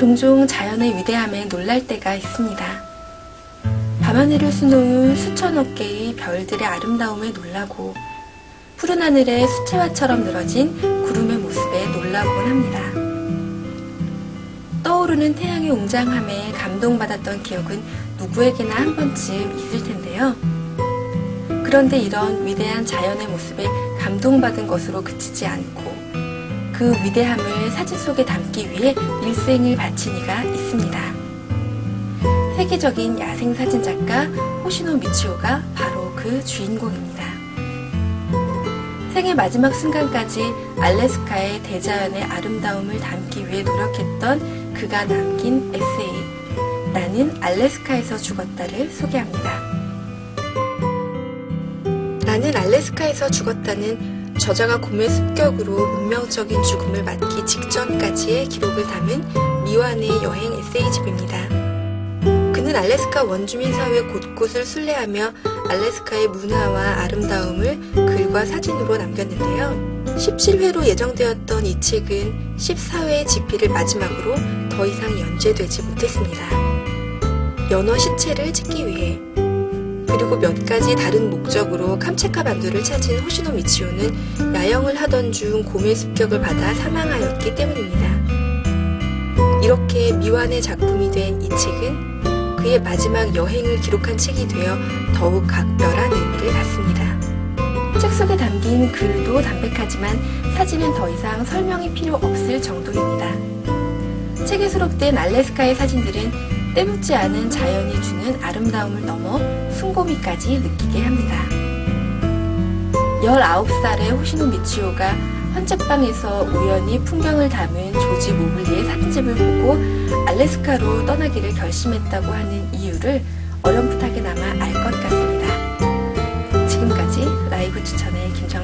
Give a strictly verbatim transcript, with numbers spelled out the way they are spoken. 종종 자연의 위대함에 놀랄 때가 있습니다. 밤하늘을 수놓은 수천억 개의 별들의 아름다움에 놀라고 푸른 하늘에 수채화처럼 늘어진 구름의 모습에 놀라곤 합니다. 떠오르는 태양의 웅장함에 감동받았던 기억은 누구에게나 한 번쯤 있을 텐데요. 그런데 이런 위대한 자연의 모습에 감동받은 것으로 그치지 않고 그 위대함을 사진 속에 담기 위해 일생을 바친 이가 있습니다. 세계적인 야생 사진작가 호시노 미치오가 바로 그 주인공입니다. 생의 마지막 순간까지 알래스카의 대자연의 아름다움을 담기 위해 노력했던 그가 남긴 에세이, 나는 알래스카에서 죽었다를 소개합니다. 나는 알래스카에서 죽었다는 저자가 곰의 습격으로 운명적인 죽음을 맞기 직전까지의 기록을 담은 미완의 여행 에세이집입니다. 그는 알래스카 원주민 사회 곳곳을 순례하며 알래스카의 문화와 아름다움을 글과 사진으로 남겼는데요. 십칠 회로 예정되었던 이 책은 십사 회의 집필을 마지막으로 더 이상 연재되지 못했습니다. 연어 시체를 찾기 위해 그리고 몇 가지 다른 목적으로 캄차카 반도를 찾은 호시노 미치오는 야영을 하던 중 곰의 습격을 받아 사망하였기 때문입니다. 이렇게 미완의 작품이 된 이 책은 그의 마지막 여행을 기록한 책이 되어 더욱 각별한 의미를 갖습니다. 책 속에 담긴 글도 담백하지만 사진은 더 이상 설명이 필요 없을 정도입니다. 책에 수록된 알래스카의 사진들은 때묻지 않은 자연이 주는 아름다움을 넘어 숭고미까지 느끼게 합니다. 열아홉 살의 호시노 미치오가 헌책방에서 우연히 풍경을 담은 조지 모블리의 사진집을 보고 알래스카로 떠나기를 결심했다고 하는 이유를 어렴풋하게나마 알 것 같습니다. 지금까지 라이브 추천의 김정은입니다.